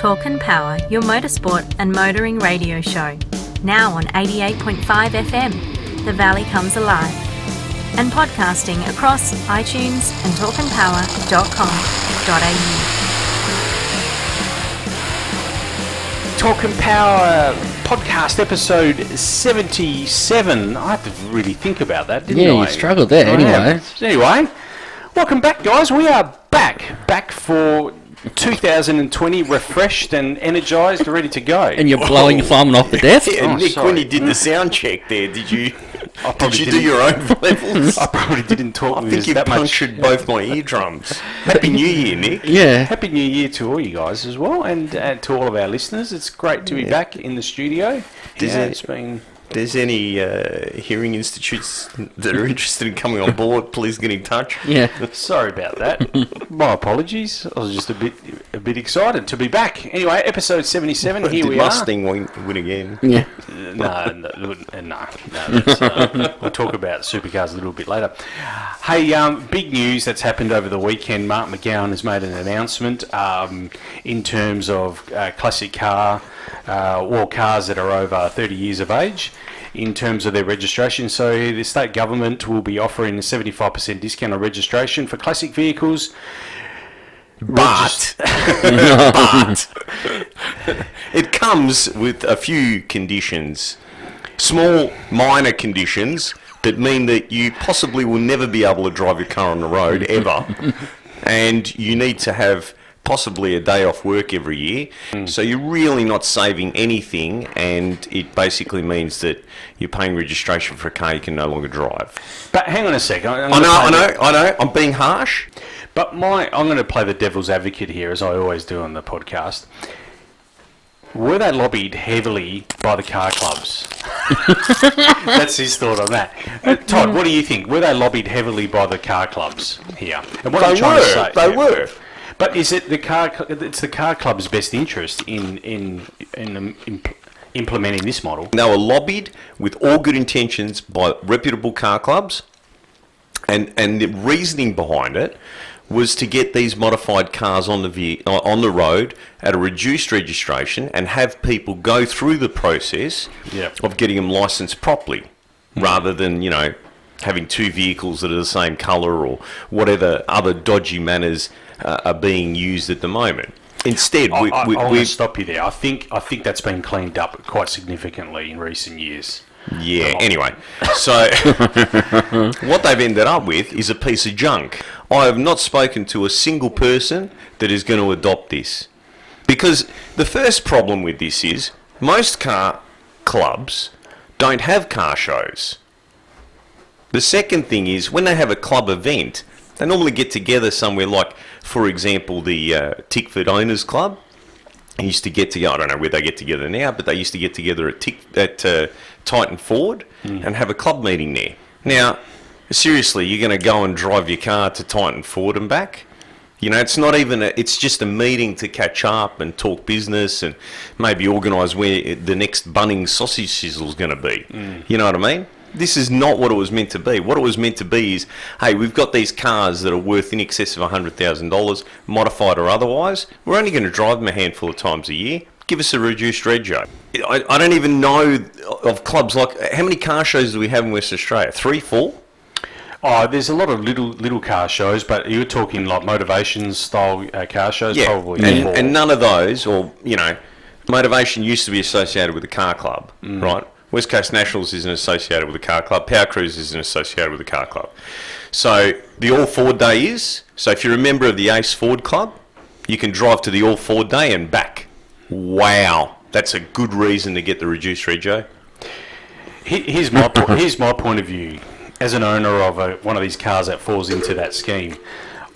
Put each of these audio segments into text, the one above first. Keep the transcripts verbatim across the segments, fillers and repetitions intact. Talk and Power, your motorsport and motoring radio show. Now on eighty-eight point five F M, The Valley Comes Alive. And podcasting across iTunes and talk and power dot com dot A U. Talk and Power podcast episode seventy-seven. I had to really think about that, didn't yeah, I? Yeah, you struggled there I anyway. Have. Anyway, welcome back, guys. We are back. Back for two thousand twenty, refreshed and energised, ready to go. And you're blowing your farm off the desk? Yeah, oh, Nick, sorry. When you did the sound check there, did you... I Did you do your own levels? I probably didn't talk I think you that punctured much. both my eardrums. Happy New Year, Nick. Yeah. Happy New Year to all you guys as well, and uh, to all of our listeners. It's great to yeah. be back in the studio. Does yeah, it, it's been... There's any uh, hearing institutes that are interested in coming on board, please get in touch. Yeah. Sorry about that. My apologies. I was just a bit a bit excited to be back. Anyway, episode seventy-seven, well, here we Mustang are. Did Mustang win again? Yeah. No, no, no. no that's, uh, we'll talk about supercars a little bit later. Hey, um, big news that's happened over the weekend. Mark McGowan has made an announcement um, in terms of uh, classic car, uh, or cars that are over thirty years of age, in terms of their registration. So the state government will be offering a seventy-five percent discount on registration for classic vehicles. But, but it comes with a few conditions, small minor conditions that mean that you possibly will never be able to drive your car on the road ever, and you need to have possibly a day off work every year. Mm. So you're really not saving anything, and it basically means that you're paying registration for a car you can no longer drive. But hang on a second. I know, I know, I know. I'm being harsh. But my, I'm going to play the devil's advocate here, as I always do on the podcast. Were they lobbied heavily by the car clubs? That's his thought on that. Uh, Todd, what do you think? Were they lobbied heavily by the car clubs here? And what they I'm trying were. To say, they yeah. were. But is it the car? It's the car club's best interest in in in, in imp- implementing this model. They were lobbied with all good intentions by reputable car clubs, and and the reasoning behind it was to get these modified cars on the ve- on the road at a reduced registration and have people go through the process yep. of getting them licensed properly, mm-hmm. rather than, you know, having two vehicles that are the same colour or whatever other dodgy manners uh, are being used at the moment. Instead, we, I, I, we, I want to stop you there. I think I think that's been cleaned up quite significantly in recent years. Yeah. Um, anyway, so what they've ended up with is a piece of junk. I have not spoken to a single person that is going to adopt this, because the first problem with this is most car clubs don't have car shows. The second thing is, when they have a club event, they normally get together somewhere like, for example, the uh, Tickford Owners Club. They used to get together, I don't know where they get together now, but they used to get together at, Tick- at uh, Titan Ford mm. and have a club meeting there. Now, seriously, you're going to go and drive your car to Titan Ford and back? You know, it's not even, a, it's just a meeting to catch up and talk business and maybe organise where the next Bunnings sausage sizzle is going to be. Mm. You know what I mean? This is not what it was meant to be. What it was meant to be is, hey, we've got these cars that are worth in excess of one hundred thousand dollars, modified or otherwise. We're only going to drive them a handful of times a year. Give us a reduced rego. I, I don't even know of clubs like... How many car shows do we have in West Australia? Three, four? Oh, there's a lot of little little car shows, but you're talking like Motorvation-style uh, car shows? Yeah, probably and, four. And none of those, or, you know, Motorvation used to be associated with a car club, mm. right? West Coast Nationals isn't associated with a car club. Power Cruise isn't associated with a car club. So the All Ford Day is. So if you're a member of the Ace Ford Club, you can drive to the All Ford Day and back. Wow. That's a good reason to get the reduced rego. Here's my, po- here's my point of view. As an owner of a, one of these cars that falls into that scheme,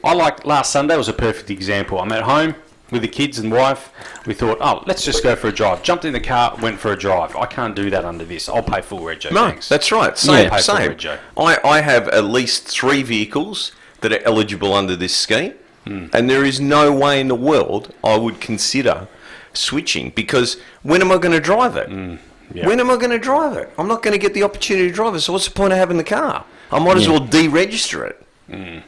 I like last Sunday was a perfect example. I'm at home with the kids and wife, we thought, oh, let's just go for a drive. Jumped in the car, went for a drive. I can't do that under this. I'll pay full rego. No, thanks. That's right. Same, yeah, same. I, I have at least three vehicles that are eligible under this scheme, mm. and there is no way in the world I would consider switching, because when am I going to drive it? Mm. Yeah. When am I going to drive it? I'm not going to get the opportunity to drive it, so what's the point of having the car? I might as yeah. well deregister it. Mm.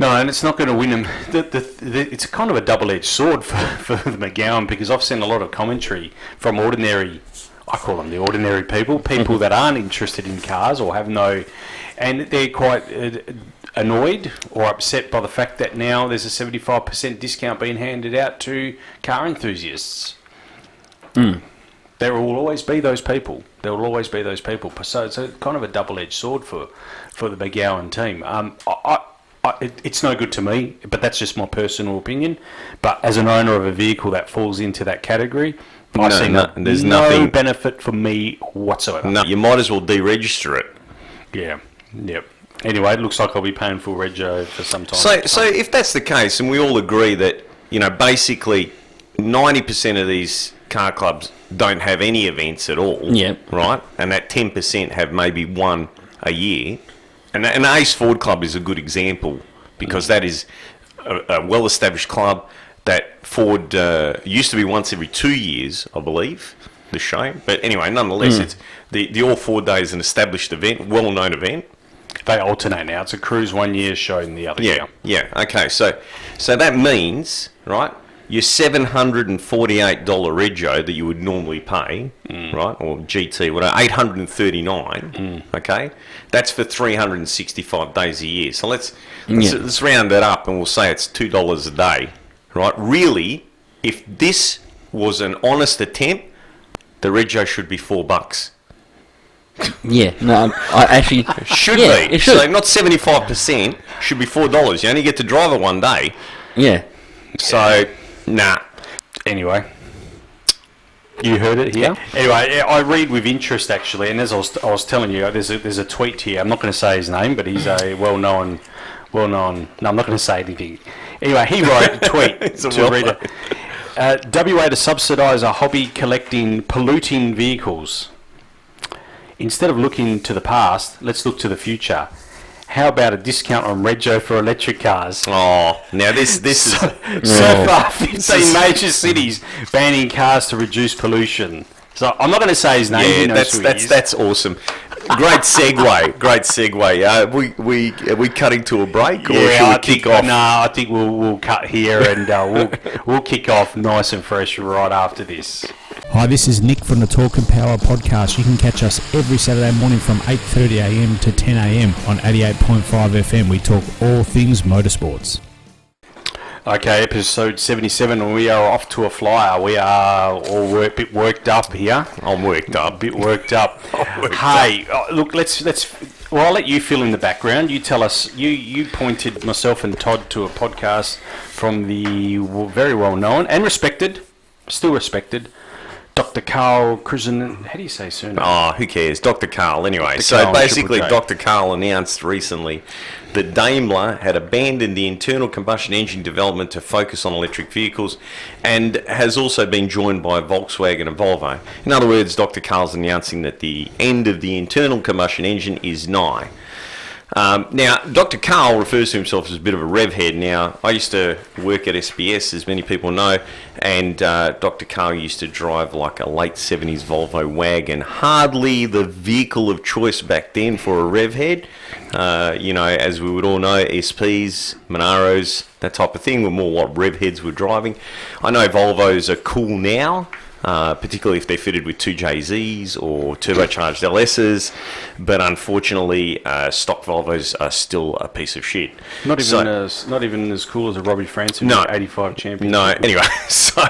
No, and it's not going to win them. The, the, the, it's kind of a double-edged sword for, for the McGowan, because I've seen a lot of commentary from ordinary, I call them the ordinary people, people that aren't interested in cars or have no, and they're quite annoyed or upset by the fact that now there's a seventy-five percent discount being handed out to car enthusiasts. Mm. There will always be those people. There will always be those people. So it's a, kind of a double-edged sword for, for the McGowan team. Um, I... I I, it, it's no good to me, but that's just my personal opinion. But as an owner of a vehicle that falls into that category, I no, see no, there's no nothing, benefit for me whatsoever. No, you might as well deregister it. Yeah, yep. Anyway, it looks like I'll be paying full rego for some time. So, so if that's the case, and we all agree that, you know, basically ninety percent of these car clubs don't have any events at all, yep. right? And that ten percent have maybe one a year. And, and Ace Ford Club is a good example, because that is a, a well-established club that Ford uh, used to be once every two years, I believe, the show. But anyway, nonetheless, mm. it's the, the All Ford Day is an established event, well-known event. They alternate now. It's a cruise one year, show in the other year. Yeah, yeah. Okay, so so that means, right, your seven hundred forty-eight dollars rego that you would normally pay, mm. right, or G T, whatever, eight hundred thirty-nine dollars, mm. okay, that's for three hundred sixty-five days a year. So let's let's, yeah. let's round that up and we'll say it's two dollars a day, right? Really, if this was an honest attempt, the rego should be four bucks. Yeah, no, I actually... should yeah, be. It should. So not seventy-five percent, should be four dollars. You only get to drive it one day. Yeah. So... Nah. Anyway, you heard it here. Yeah. Anyway, I read with interest, actually, and as I was, I was telling you, there's a, there's a tweet here. I'm not going to say his name, but he's a well-known, well-known. No, I'm not going to say anything. Anyway, he wrote a tweet to well read it. Uh, W A to subsidise a hobby collecting polluting vehicles. Instead of looking to the past, let's look to the future. How about a discount on rego for electric cars? Oh, now this this so, is, so far fifteen major cities banning cars to reduce pollution. So I'm not going to say his name. Yeah, he knows that's who that's he is. That's awesome. Great segue. Great segue. Uh, we we are we cutting to a break, or yeah, should we I kick think, off? No, I think we'll we'll cut here and uh, we'll we'll kick off nice and fresh right after this. Hi, this is Nick from the Talk and Power podcast. You can catch us every Saturday morning from eight thirty a.m. to ten a.m. on eighty-eight point five F M. We talk all things motorsports. Okay, episode seventy-seven, and we are off to a flyer. We are all a work, bit worked up here. I'm worked up. A bit worked up. worked hey, up. Look, let's... let's. Well, I'll let you fill in the background. You tell us, you, you pointed myself and Todd to a podcast from the very well-known and respected, still respected, Doctor Carl Krisen, how do you say surname? Oh, who cares? Doctor Carl, anyway. Doctor So Carl basically, Doctor Carl announced recently that Daimler had abandoned the internal combustion engine development to focus on electric vehicles, and has also been joined by Volkswagen and Volvo. In other words, Doctor Carl's announcing that the end of the internal combustion engine is nigh. Um, now, Doctor Carl refers to himself as a bit of a rev head. Now, I used to work at S B S, as many people know, and uh, Doctor Carl used to drive like a late seventies Volvo wagon. Hardly the vehicle of choice back then for a rev head. Uh, you know, as we would all know, S Ps, Monaros, that type of thing were more what rev heads were driving. I know Volvos are cool now. Uh, particularly if they're fitted with two J Zs or turbocharged L Ss, but unfortunately, uh, stock Volvos are still a piece of shit. Not even so, as not even as cool as a Robbie Francis no, eighty-five champion. No, anyway. So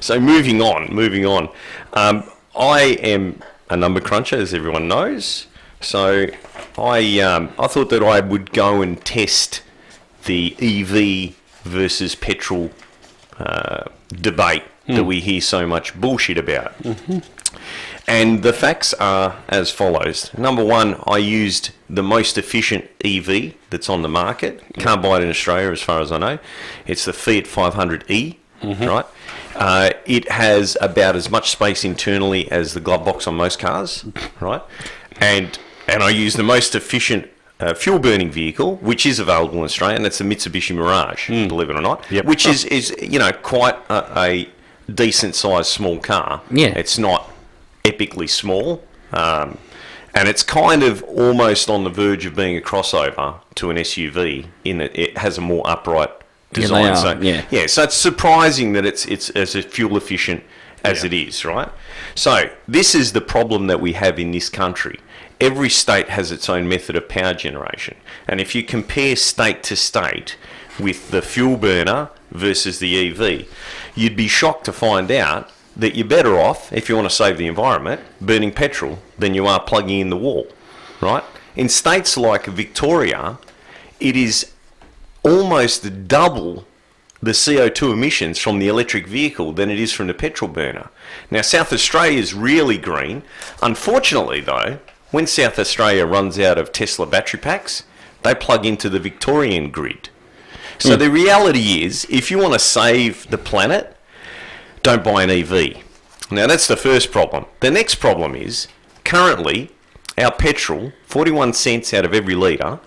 so moving on, moving on. Um, I am a number cruncher, as everyone knows. So I um, I thought that I would go and test the E V versus petrol uh, debate that we hear so much bullshit about. Mm-hmm. And the facts are as follows. Number one, I used the most efficient E V that's on the market. Can't buy it in Australia as far as I know. It's the Fiat five hundred E, mm-hmm. right? Uh, it has about as much space internally as the glove box on most cars, right? And and I used the most efficient Uh, fuel-burning vehicle, which is available in Australia, and that's the Mitsubishi Mirage, mm. believe it or not, yep. which is, is, you know, quite a, a decent-sized small car. Yeah. It's not epically small, um, And it's kind of almost on the verge of being a crossover to an S U V in that it has a more upright design. Yeah, so, yeah. yeah, so it's surprising that it's it's as fuel efficient as yeah. it is, right? So this is the problem that we have in this country. Every state has its own method of power generation. And if you compare state to state with the fuel burner versus the E V, you'd be shocked to find out that you're better off, if you want to save the environment, burning petrol than you are plugging in the wall, right? In states like Victoria, it is almost double the C O two emissions from the electric vehicle than it is from the petrol burner. Now, South Australia is really green. Unfortunately, though, when South Australia runs out of Tesla battery packs, they plug into the Victorian grid. So mm. the reality is, if you want to save the planet, don't buy an E V. Now, that's the first problem. The next problem is, currently, our petrol, forty-one cents out of every litre,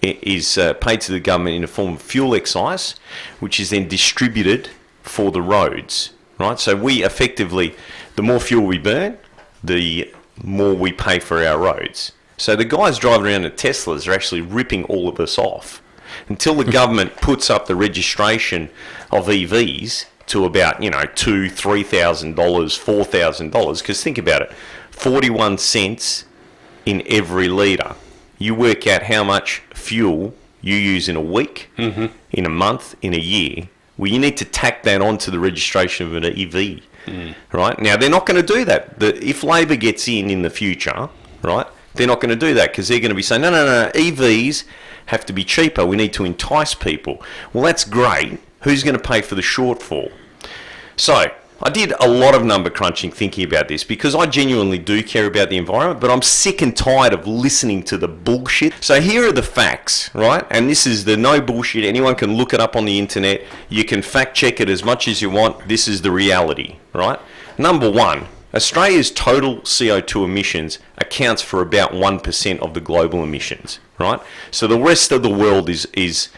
is uh, paid to the government in the form of fuel excise, which is then distributed for the roads, right? So we effectively, the more fuel we burn, the more we pay for our roads. So the guys driving around in Teslas are actually ripping all of us off. Until the government puts up the registration of E Vs to about, you know, two, three thousand dollars, four thousand dollars, because think about it, forty-one cents in every litre. You work out how much fuel you use in a week, mm-hmm. in a month, in a year. Well, you need to tack that on to the registration of an E V, mm. right? Now, they're not going to do that. The, if Labor gets in in the future, right, they're not going to do that because they're going to be saying, no, no, no, E Vs have to be cheaper. We need to entice people. Well, that's great. Who's going to pay for the shortfall? So I did a lot of number crunching thinking about this because I genuinely do care about the environment, but I'm sick and tired of listening to the bullshit. So here are the facts, right? And this is the no bullshit. Anyone can look it up on the internet. You can fact check it as much as you want. This is the reality, right? Number one, Australia's total C O two emissions accounts for about one percent of the global emissions, right? So the rest of the world is... is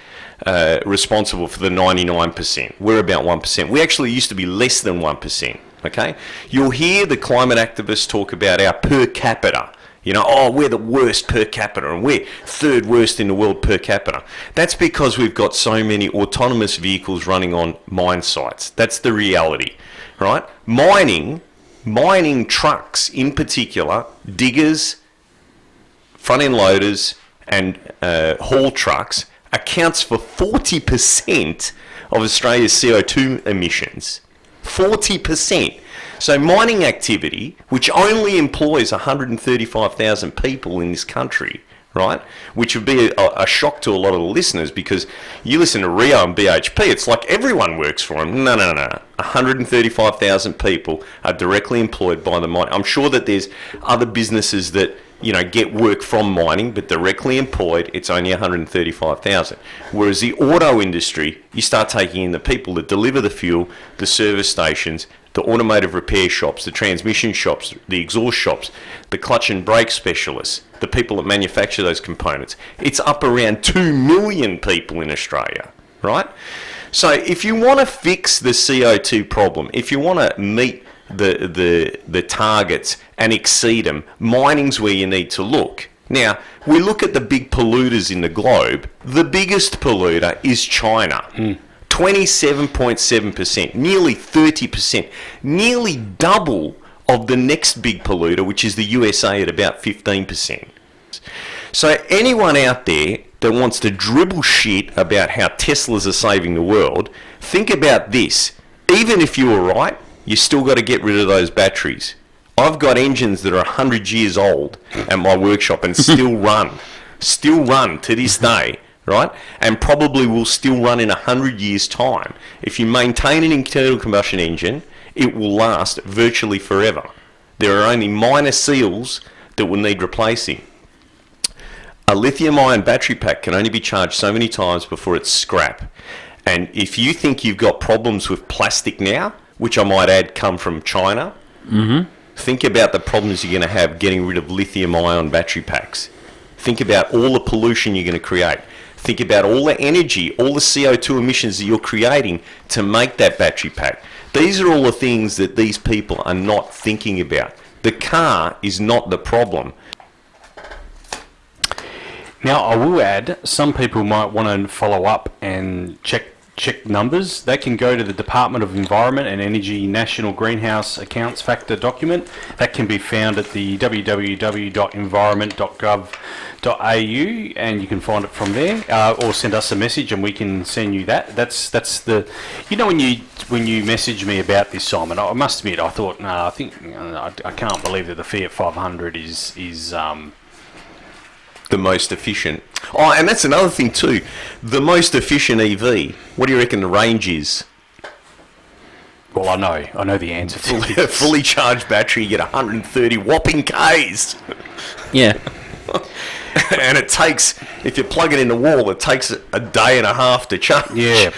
Uh, responsible for the ninety-nine percent. We're about one percent. We actually used to be less than one percent, okay? You'll hear the climate activists talk about our per capita. You know, oh, we're the worst per capita and we're third worst in the world per capita. That's because we've got so many autonomous vehicles running on mine sites. That's the reality, right? Mining, mining trucks in particular, diggers, front-end loaders and uh, haul trucks accounts for forty percent of Australia's C O two emissions. forty percent. So mining activity, which only employs one hundred thirty-five thousand people in this country, right, which would be a, a shock to a lot of the listeners because you listen to Rio and B H P, it's like everyone works for them. No, no, no. one hundred thirty-five thousand people are directly employed by the mine. I'm sure that there's other businesses that, you know, get work from mining, but directly employed, it's only one hundred thirty-five thousand. Whereas the auto industry, you start taking in the people that deliver the fuel, the service stations, the automotive repair shops, the transmission shops, the exhaust shops, the clutch and brake specialists, the people that manufacture those components. It's up around two million people in Australia, right? So if you want to fix the C O two problem, if you want to meet the the the targets and exceed them, mining's where you need to look. Now, we look at the big polluters in the globe. The biggest polluter is China. Mm. twenty-seven point seven percent, nearly thirty percent, nearly double of the next big polluter, which is the U S A at about fifteen percent. So anyone out there that wants to dribble shit about how Teslas are saving the world, think about this. Even if you were right, you still got to get rid of those batteries. I've got engines that are one hundred years old at my workshop and still run, still run to this day, right? And probably will still run in one hundred years' time. If you maintain an internal combustion engine, it will last virtually forever. There are only minor seals that will need replacing. A lithium-ion battery pack can only be charged so many times before it's scrap. And if you think you've got problems with plastic now, which I might add come from China, mm-hmm. think about the problems you're going to have getting rid of lithium-ion battery packs. Think about all the pollution you're going to create. Think about all the energy, all the C O two emissions that you're creating to make that battery pack. These are all the things that these people are not thinking about. The car is not the problem. Now, I will add, some people might want to follow up and check check numbers. They can go to the Department of Environment and Energy National Greenhouse Accounts Factor document. That can be found at the w w w dot environment dot gov dot a u, and you can find it from there, uh, or send us a message and we can send you that. That's that's the, you know, when you when you message me about this, Simon, I must admit, I thought, no, nah, I think, I, I can't believe that the Fiat five hundred is, is um, the most efficient. Oh, and that's another thing too. The most efficient E V. What do you reckon the range is? Well, I know. I know the answer to it. A fully charged battery, you get one hundred thirty whopping Ks. Yeah. And it takes, if you plug it in the wall, it takes a day and a half to charge. Yeah.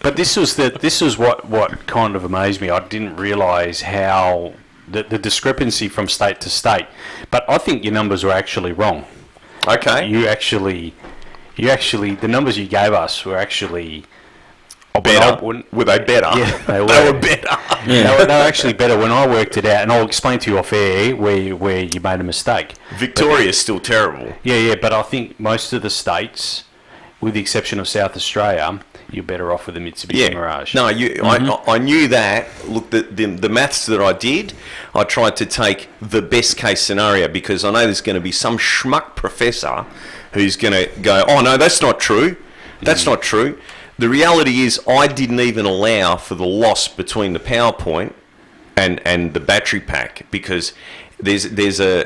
But this was the, this is what, what kind of amazed me. I didn't realise how the, the discrepancy from state to state. But I think your numbers were actually wrong. Okay. You actually, you actually, the numbers you gave us were actually better. When I, when, were they better? Yeah, they were. They were better. Yeah. they, were, they were actually better when I worked it out, and I'll explain to you off air where you, where you made a mistake. Victoria's but, still terrible. Yeah, yeah, but I think most of the states, with the exception of South Australia, you're better off with a Mitsubishi yeah. Mirage. No, you, mm-hmm. I, I knew that. Look, the, the the maths that I did, I tried to take the best case scenario, because I know there's going to be some schmuck professor who's going to go, oh, no, that's not true. That's mm. not true. The reality is I didn't even allow for the loss between the PowerPoint and, and the battery pack, because there's, there's a,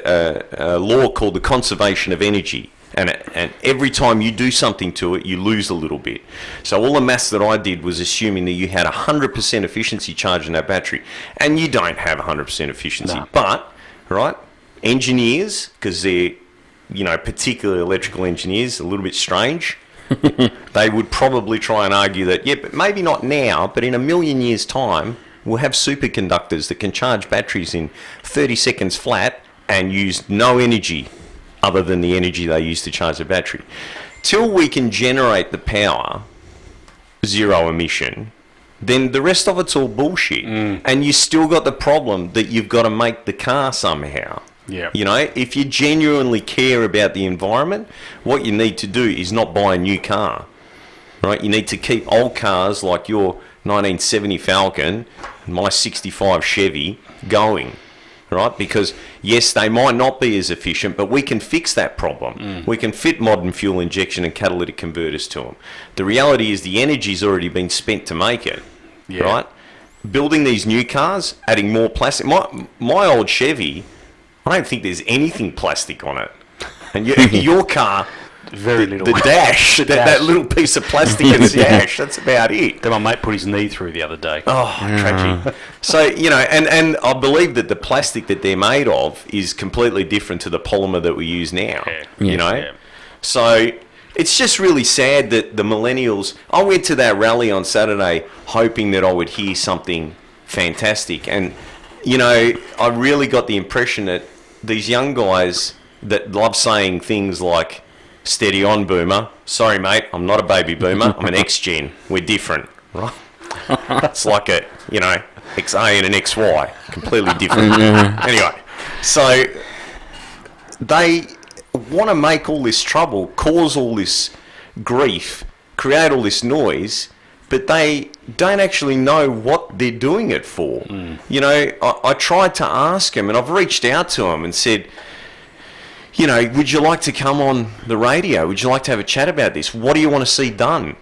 a, a law called the conservation of energy. And and every time you do something to it, you lose a little bit. So all the maths that I did was assuming that you had one hundred percent efficiency charge in that battery. And you don't have one hundred percent efficiency. No. But, right, engineers, because they're, you know, particularly electrical engineers, a little bit strange, they would probably try and argue that, yeah, but maybe not now, but in a million years' time, we'll have superconductors that can charge batteries in thirty seconds flat and use no energy other than the energy they use to charge the battery. Till we can generate the power, zero emission, then the rest of it's all bullshit. Mm. And you still got the problem that you've got to make the car somehow. Yeah. You know, if you genuinely care about the environment, what you need to do is not buy a new car. Right? You need to keep old cars like your nineteen seventy Falcon and my sixty-five Chevy going. Right? Because, yes, they might not be as efficient, but we can fix that problem. Mm. We can fit modern fuel injection and catalytic converters to them. The reality is the energy's already been spent to make it, yeah. right? Building these new cars, adding more plastic. My, my old Chevy, I don't think there's anything plastic on it. And your, your car... Very little. The dash, the that, dash. That little piece of plastic in the dash, that's about it. Then my mate put his knee through the other day. Oh, yeah. Tragic. So, you know, and, and I believe that the plastic that they're made of is completely different to the polymer that we use now, yeah. you yeah. know. Yeah. So it's just really sad that the millennials... I went to that rally on Saturday hoping that I would hear something fantastic. And, you know, I really got the impression that these young guys that love saying things like, steady on, boomer. Sorry, mate, I'm not a baby boomer. I'm an X-gen. We're different, right? It's like a, you know, X A and an X Y. Completely different. Anyway, so they want to make all this trouble, cause all this grief, create all this noise, but they don't actually know what they're doing it for. Mm. You know, I, I tried to ask them, and I've reached out to them and said, you know, would you like to come on the radio? Would you like to have a chat about this? What do you want to see done?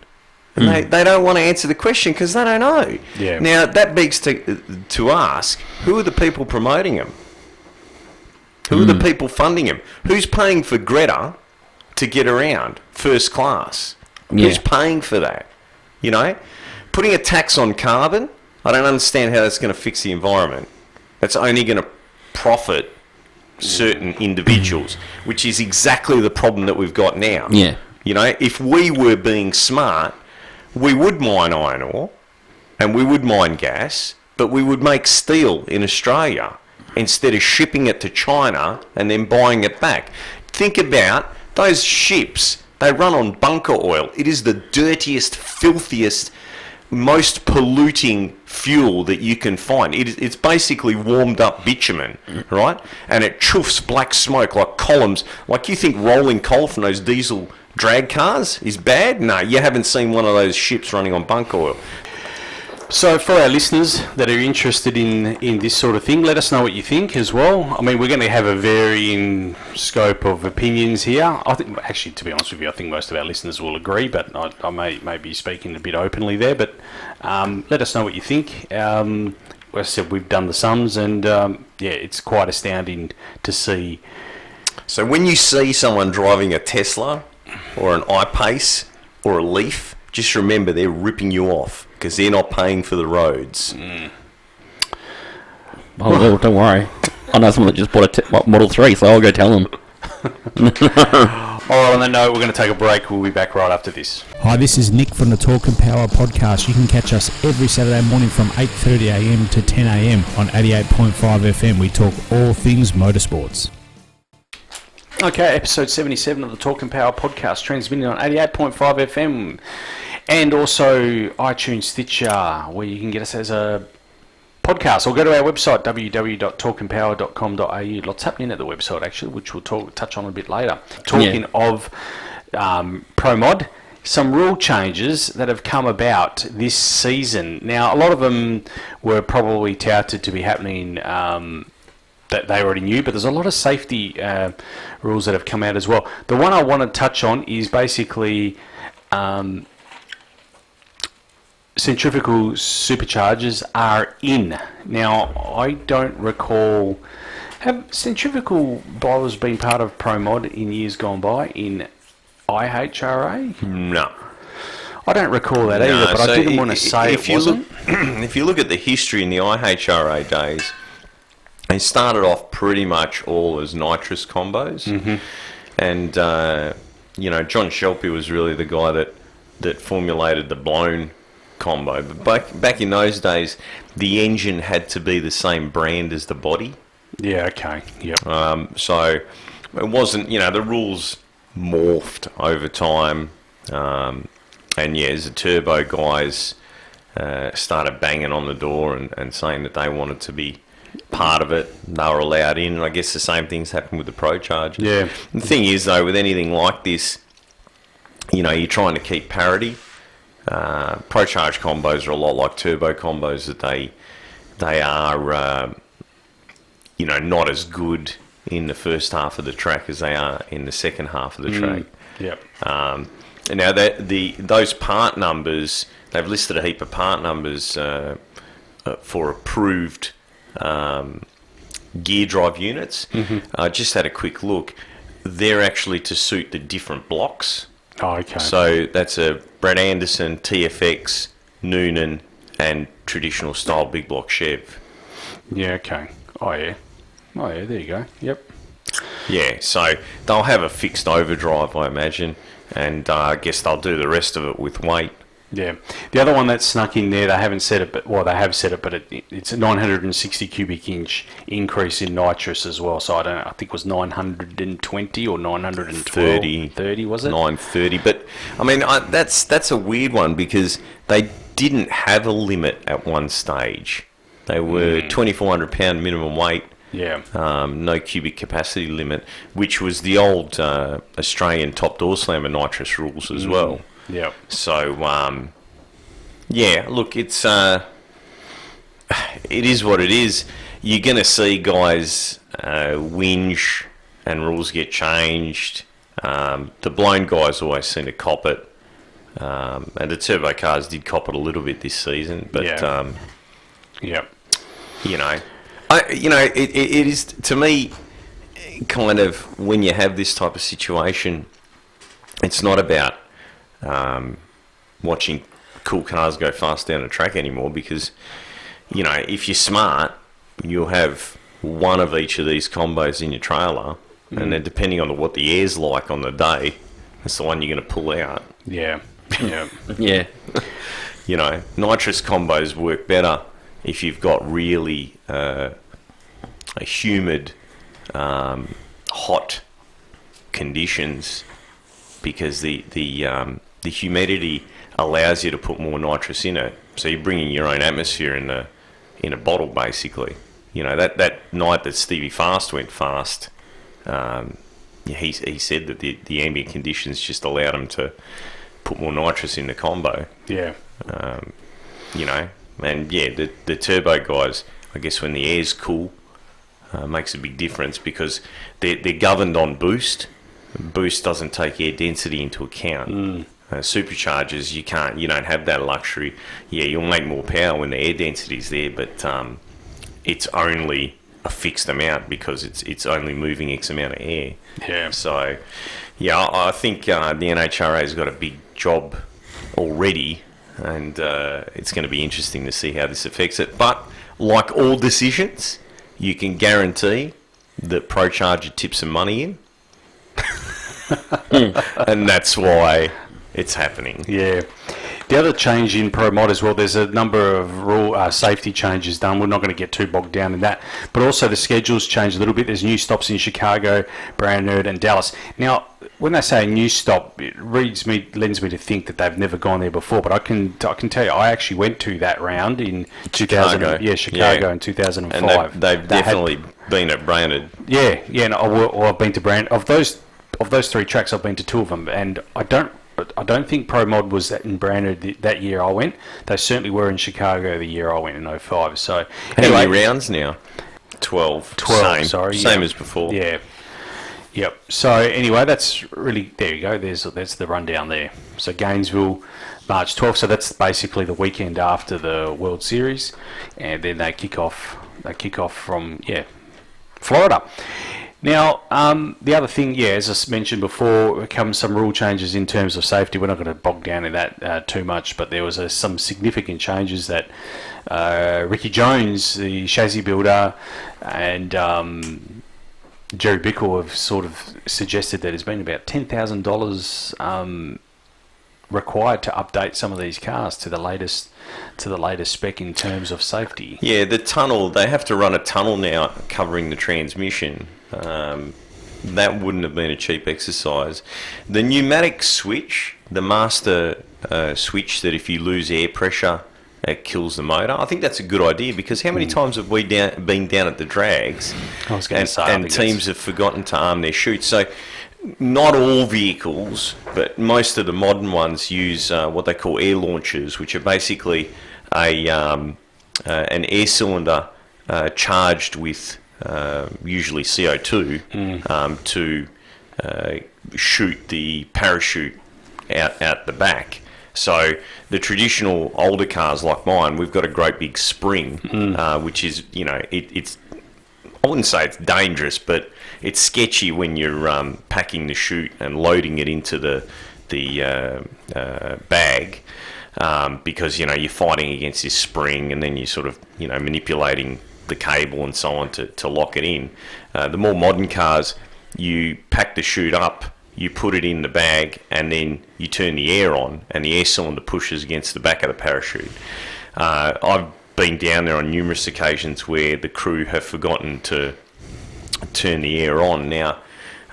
And mm. they, they don't want to answer the question because they don't know. Yeah. Now, that begs to to ask, who are the people promoting them? Who mm. are the people funding them? Who's paying for Greta to get around first class? Yeah. Who's paying for that? You know, putting a tax on carbon, I don't understand how that's going to fix the environment. That's only going to profit certain individuals, which is exactly the problem that we've got now. Yeah. You know, if we were being smart, we would mine iron ore and we would mine gas, but we would make steel in Australia instead of shipping it to China and then buying it back. Think about those ships. They run on bunker oil. It is the dirtiest, filthiest most polluting fuel that you can find. It, it's basically warmed up bitumen, right? And it chuffs black smoke like columns. Like, you think rolling coal from those diesel drag cars is bad? No, you haven't seen one of those ships running on bunk oil. So for our listeners that are interested in, in this sort of thing, let us know what you think as well. I mean, we're going to have a varying scope of opinions here. I think, actually, to be honest with you, I think most of our listeners will agree, but I, I may, may be speaking a bit openly there. But um, let us know what you think. Um, as I said, we've done the sums, and um, yeah, it's quite astounding to see. So when you see someone driving a Tesla or an I-Pace or a Leaf, just remember they're ripping you off, because they're not paying for the roads. Mm. Oh, well, don't worry. I know someone that just bought a t- Model three, so I'll go tell them. All right, on that note, we're going to take a break. We'll be back right after this. Hi, this is Nick from the Talk and Power podcast. You can catch us every Saturday morning from eight thirty a.m. to ten a.m. on eighty-eight point five F M. We talk all things motorsports. Okay, episode seventy-seven of the Talk and Power podcast, transmitting on eighty-eight point five F M. And also iTunes, Stitcher, where you can get us as a podcast, or go to our website, w w w dot talk and power dot com dot a u. Lots happening at the website, actually, which we'll talk touch on a bit later. Talking yeah. of um, Pro Mod, some rule changes that have come about this season. Now, a lot of them were probably touted to be happening um, that they already knew, but there's a lot of safety uh, rules that have come out as well. The one I want to touch on is basically... Um, centrifugal superchargers are in. Now, I don't recall... Have centrifugal blowers been part of Pro Mod in years gone by in I H R A? No. I don't recall that either, no, but so I didn't want to say if it you wasn't. Look, if you look at the history in the I H R A days, they started off pretty much all as nitrous combos. Mm-hmm. And, uh, you know, John Shelby was really the guy that, that formulated the blown... combo, but back, back in those days, the engine had to be the same brand as the body. Yeah, okay, yeah. Um, so it wasn't, you know, the rules morphed over time, um, and yeah, as the turbo guys uh, started banging on the door and, and saying that they wanted to be part of it, they were allowed in, and I guess the same things happened with the Pro Charger. Yeah. The thing is, though, with anything like this, you know, you're trying to keep parity. Uh, Pro Charge combos are a lot like turbo combos, that they they are uh, you know, not as good in the first half of the track as they are in the second half of the mm. track. Yep. Um, and now that the those part numbers, they've listed a heap of part numbers uh, for approved um, gear drive units. Mm-hmm. I just had a quick look. They're actually to suit the different blocks. Oh, okay. So that's a Brad Anderson, T F X, Noonan, and traditional style big block Chev. Yeah, okay. Oh, yeah. Oh, yeah, there you go. Yep. Yeah, so they'll have a fixed overdrive, I imagine, and uh, I guess they'll do the rest of it with weight. Yeah. The other one that's snuck in there, they haven't said it, but well, they have said it, but it, it's a nine hundred sixty cubic inch increase in nitrous as well. So I don't know, I think it was nine hundred twenty or nine hundred thirty. thirty, was it? nine thirty. But, I mean, I, that's that's a weird one, because they didn't have a limit at one stage. They were mm. twenty-four hundred pound minimum weight. Yeah. Um, no cubic capacity limit, which was the old uh, Australian top door slammer nitrous rules as mm. well. Yeah. So, um, yeah, look, it's uh, it is what it is. You're going to see guys uh, whinge and rules get changed. Um, the blown guys always seem to cop it. Um, and the turbo cars did cop it a little bit this season. But, yeah, um, yeah. you know, I, you know, it, it is, to me, kind of when you have this type of situation, it's not about... Um, watching cool cars go fast down a track anymore, because, you know, if you're smart, you'll have one of each of these combos in your trailer, mm. and then depending on what the air's like on the day, that's the one you're going to pull out. Yeah, yeah, yeah. You know, nitrous combos work better if you've got really uh, a humid, um, hot conditions, because the the um, the humidity allows you to put more nitrous in it. So you're bringing your own atmosphere in a in a bottle, basically. You know, that, that night that Stevie Fast went fast, um, he he said that the, the ambient conditions just allowed him to put more nitrous in the combo. Yeah. Um, you know, and yeah, the the turbo guys, I guess when the air's cool, uh, makes a big difference because they're, they're governed on boost. Boost doesn't take air density into account. Mm. Uh, superchargers, you can't, you don't have that luxury. Yeah, you'll make more power when the air density's there, but um, it's only a fixed amount because it's it's only moving X amount of air. Yeah. So, yeah, I, I think uh, the N H R A's got a big job already, and uh, it's going to be interesting to see how this affects it. But like all decisions, you can guarantee that Pro Charger tips some money in, and that's why it's happening. Yeah. The other change in Pro Mod as well, there's a number of rule uh, safety changes done. We're not going to get too bogged down in that. But also the schedule's changed a little bit. There's new stops in Chicago, Brainerd and Dallas. Now, when they say a new stop, it reads me, lends me to think that they've never gone there before. But I can I can tell you, I actually went to that round in Chicago. Yeah, Chicago yeah. in two thousand five. And they've, they've they definitely had, been at Brainerd. Yeah, yeah, and I, well, I've been to Brainerd. Of those, of those three tracks, I've been to two of them, and I don't... I don't think Pro Mod was that in Brainerd that year I went. They certainly were in Chicago the year I went in oh five. So anyway, how many rounds now? Twelve. Twelve. Same, sorry, same yeah. as before. Yeah. Yep. So anyway, that's really there you go. There's that's the rundown there. So Gainesville, March twelfth. So that's basically the weekend after the World Series, and then they kick off. They kick off from yeah, Florida. Now, um, the other thing, yeah, as I mentioned before, come some rule changes in terms of safety. We're not going to bog down in that uh, too much, but there was uh, some significant changes that uh, Ricky Jones, the chassis builder, and um, Jerry Bickle have sort of suggested that it's been about ten thousand dollars um, required to update some of these cars to the latest to the latest spec in terms of safety. Yeah, the tunnel, they have to run a tunnel now covering the transmission. Um, that wouldn't have been a cheap exercise. The pneumatic switch, the master uh, switch that if you lose air pressure, it kills the motor. I think that's a good idea because how many mm. times have we down, been down at the drags I was going and, to say, and teams have forgotten to arm their chutes? So not all vehicles, but most of the modern ones use uh, what they call air launchers, which are basically a um, uh, an air cylinder uh, charged with... Uh, usually C O two mm. um, to uh, shoot the parachute out, out the back. So the traditional older cars like mine, we've got a great big spring, mm. uh, which is, you know, it, it's, I wouldn't say it's dangerous, but it's sketchy when you're um, packing the chute and loading it into the, the uh, uh, bag um, because, you know, you're fighting against this spring and then you're sort of, you know, manipulating the cable and so on to, to lock it in. Uh, the more modern cars, you pack the chute up, you put it in the bag, and then you turn the air on, and the air cylinder pushes against the back of the parachute. Uh, I've been down there on numerous occasions where the crew have forgotten to turn the air on. Now,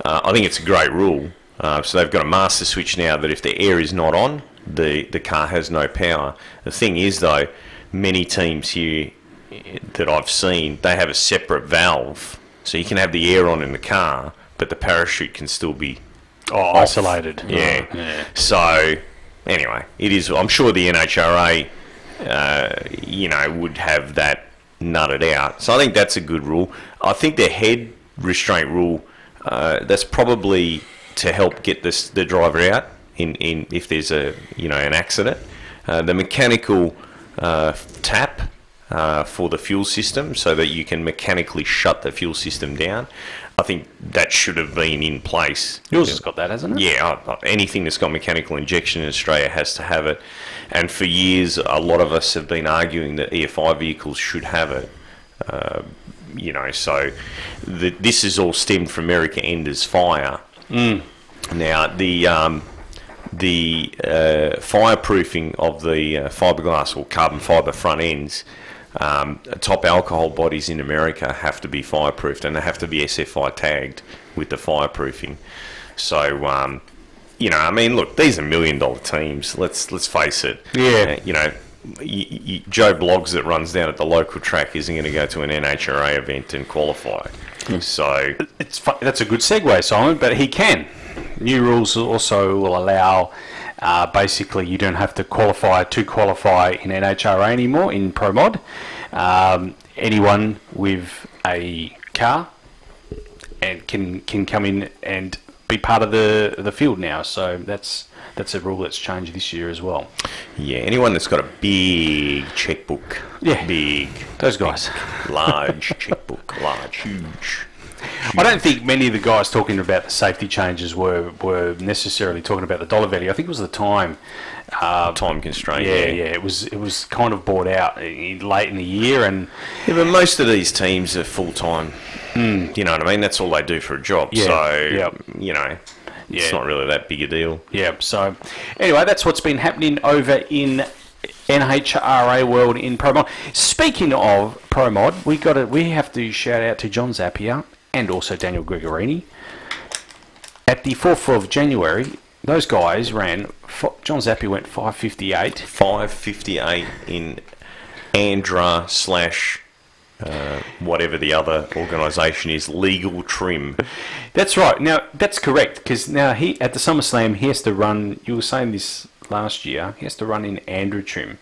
uh, I think it's a great rule. Uh, so they've got a master switch now that if the air is not on, the, the car has no power. The thing is, though, many teams here that I've seen, they have a separate valve, so you can have the air on in the car, but the parachute can still be oh, off. isolated. Yeah. Oh, yeah. So, anyway, it is. I'm sure the N H R A, uh, you know, would have that nutted out. So I think that's a good rule. I think the head restraint rule, uh, that's probably to help get this the driver out in, in if there's a you know an accident. Uh, the mechanical uh, tap. Uh, for the fuel system so that you can mechanically shut the fuel system down. I think that should have been in place. Yours has got that, hasn't it? Yeah, uh, anything that's got mechanical injection in Australia has to have it. And for years, a lot of us have been arguing that E F I vehicles should have it. Uh, you know, so the, this is all stemmed from Erica Ender's fire. Mm. Now, the... Um, the uh, fireproofing of the uh, fiberglass or carbon fiber front ends, um, top alcohol bodies in America have to be fireproofed and they have to be S F I tagged with the fireproofing. So um, you know, I mean, look, these are million dollar teams. Let's let's face it. Yeah. Uh, you know, you, you, Joe Bloggs that runs down at the local track isn't going to go to an N H R A event and qualify. Mm. So it's that's a good segue, Simon. But he can. New rules also will allow. Uh, basically, you don't have to qualify to qualify in N H R A anymore in Pro Mod. Um, anyone with a car and can can come in and be part of the the field now. So that's that's a rule that's changed this year as well. Yeah, anyone that's got a big checkbook, yeah, big those guys, big, large checkbook, large, huge. I don't think many of the guys talking about the safety changes were, were necessarily talking about the dollar value. I think it was the time. Uh, time constraint. Yeah, yeah, yeah. It was it was kind of bought out in, late in the year. And yeah, but most of these teams are full-time. Mm. You know what I mean? That's all they do for a job. Yeah, so, yep. you know, yeah. it's not really that big a deal. Yeah. So, anyway, that's what's been happening over in N H R A world in Pro Mod. Speaking of Pro Mod, we, gotta, we have to shout out to John Zappia. And also Daniel Gregorini. At the fourth of January, those guys ran... John Zappia went five fifty-eight. five fifty-eight in Andra slash uh, whatever the other organisation is, legal trim. That's right. Now, that's correct, because now he at the SummerSlam, he has to run... You were saying this last year. He has to run in Andra trim.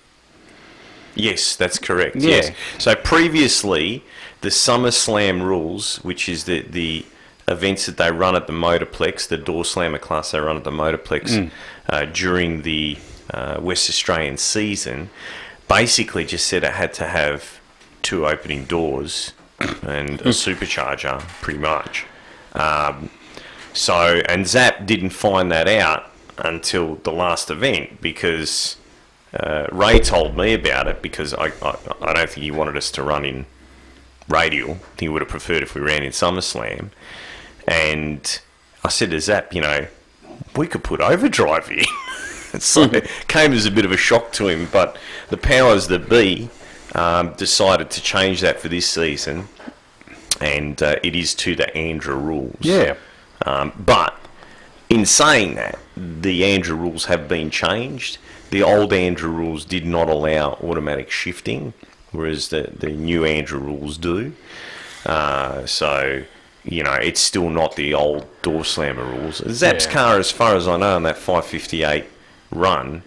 Yes, that's correct. Yeah. Yes. So previously... The SummerSlam rules, which is the, the events that they run at the Motorplex, the door slammer class they run at the Motorplex mm. uh, during the uh, West Australian season, basically just said it had to have two opening doors and a supercharger, pretty much. Um, so, and Zap didn't find that out until the last event because uh, Ray told me about it because I, I, I don't think he wanted us to run in radial. I think he would have preferred if we ran in SummerSlam. And I said to Zap, you know, we could put overdrive in. So it came as a bit of a shock to him, but the powers that be um, decided to change that for this season, and uh, it is to the Andra rules. Yeah. Um, but in saying that, the Andra rules have been changed. The old Andra rules did not allow automatic shifting, whereas the, the new Andra rules do. Uh, so, you know, it's still not the old door slammer rules. Zap's yeah. car, as far as I know, on that five fifty-eight run,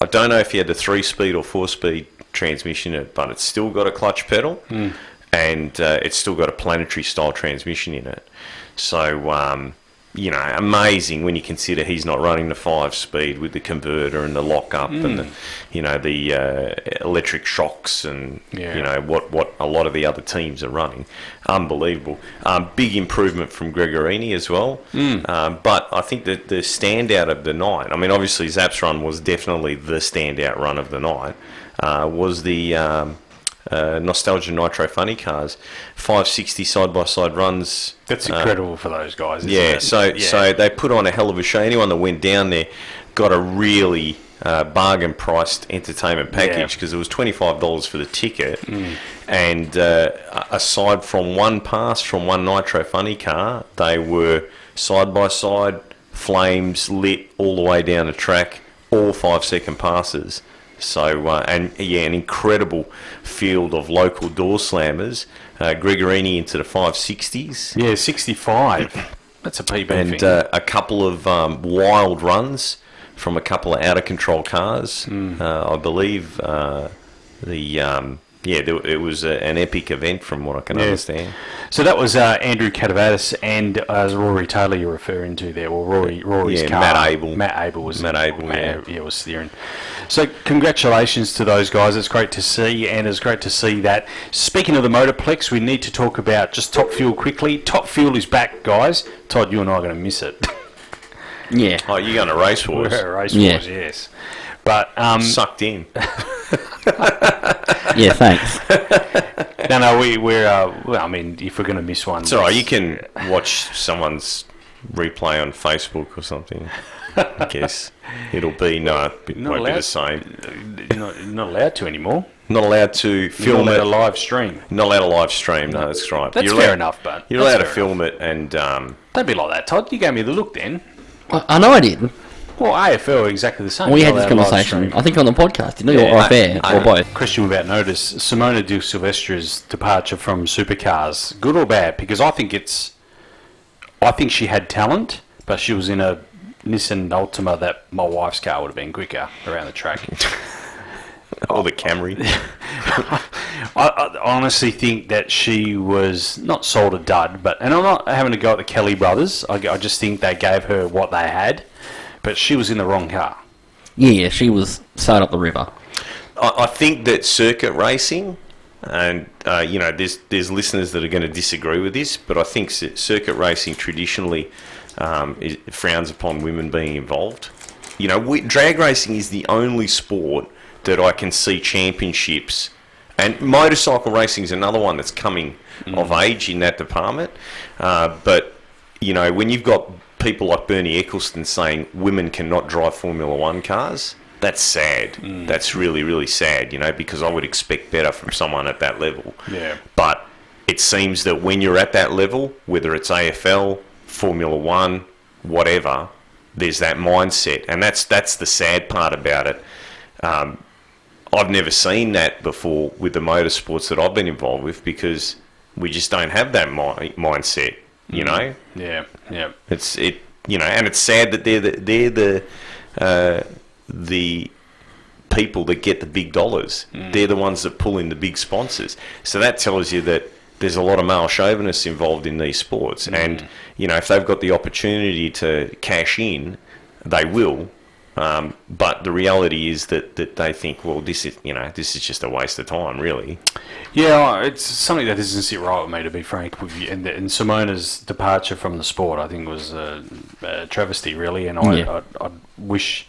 I don't know if he had the three-speed or four-speed transmission, but it's still got a clutch pedal, mm. and uh, it's still got a planetary-style transmission in it. So, um, you know, amazing when you consider he's not running the five-speed with the converter and the lock-up mm. and, the, you know, the uh, electric shocks and, yeah. you know, what, what a lot of the other teams are running. Unbelievable. Um, big improvement from Gregorini as well. Mm. Um, but I think that the standout of the night, I mean, obviously Zap's run was definitely the standout run of the night, uh, was the um, uh, Nostalgia Nitro Funny Cars. five sixty side-by-side runs. That's incredible uh, for those guys, isn't yeah, it? So, yeah, so they put on a hell of a show. Anyone that went down there got a really uh, bargain-priced entertainment package because yeah. it was twenty-five dollars for the ticket. Mm. And uh, aside from one pass from one Nitro Funny Car, they were side-by-side, flames lit all the way down the track, all five-second passes. So, uh, and yeah, an incredible field of local door slammers. Uh, Gregorini into the five sixties. Yeah, sixty-five. That's a P B and, thing. And uh, a couple of um, wild runs from a couple of out-of-control cars. Mm. Uh, I believe uh, the... Um, yeah, there, it was a, an epic event from what I can yeah. understand. So that was uh, Andrew Katavatis and uh, Rory Taylor you're referring to there. Well, Rory, Rory's yeah, car. Matt Abel. Matt Abel was Matt Abel, Matt, yeah. yeah, was steering. So congratulations to those guys. It's great to see, and it's great to see that. Speaking of the Motorplex, we need to talk about just Top Fuel quickly. Top Fuel is back, guys. Todd, you and I are going to miss it. yeah. Oh, you're going to race wars. We're race yeah. wars, yes. But um, sucked in. Yeah, thanks. no, no, we, we're, uh, well, I mean, if we're going to miss one... It's all right, you can watch someone's replay on Facebook or something, I guess. It'll be, no, it not won't allowed, be the same. Not, not allowed to anymore. Not allowed to film not allowed it. Not allowed to live stream. Not allowed to live stream, no, no that's right. That's you're fair allowed, enough, but... You're allowed to film enough. It and... Um, Don't be like that, Todd. You gave me the look then. I, I know I didn't. Well, A F L exactly the same. We had this conversation, I think, on the podcast, didn't we? Yeah, or fair, or both. Question without notice: Simona Di Silvestra's departure from supercars, good or bad? Because I think it's, I think she had talent, but she was in a Nissan Altima that my wife's car would have been quicker around the track. Or the Camry. I, I honestly think that she was not sold a dud, but and I'm not having to go at the Kelly brothers. I, I just think they gave her what they had, but she was in the wrong car. Yeah, she was side up the river. I, I think that circuit racing, and uh, you know, there's there's listeners that are going to disagree with this, but I think circuit racing traditionally um, is, frowns upon women being involved. You know, we, drag racing is the only sport that I can see championships, and motorcycle racing is another one that's coming mm. of age in that department. Uh, but you know, when you've got people like Bernie Ecclestone saying women cannot drive Formula One cars, that's sad. Mm. That's really, really sad. You know, because I would expect better from someone at that level. Yeah. But it seems that when you're at that level, whether it's A F L, Formula One, whatever, there's that mindset, and that's that's the sad part about it. Um, I've never seen that before with the motorsports that I've been involved with, because we just don't have that mi- mindset, you know. Yeah, yeah. It's it, you know, and it's sad that they're the, they're the uh, the people that get the big dollars. Mm. They're the ones that pull in the big sponsors. So that tells you that there's a lot of male chauvinists involved in these sports, mm. and you know, if they've got the opportunity to cash in, they will. Um, but the reality is that, that they think, well, this is, you know, this is just a waste of time, really. Yeah, it's something that doesn't sit right with me, to be frank with you. And, and Simona's departure from the sport, I think, was a, a travesty, really. And I, yeah. I, I wish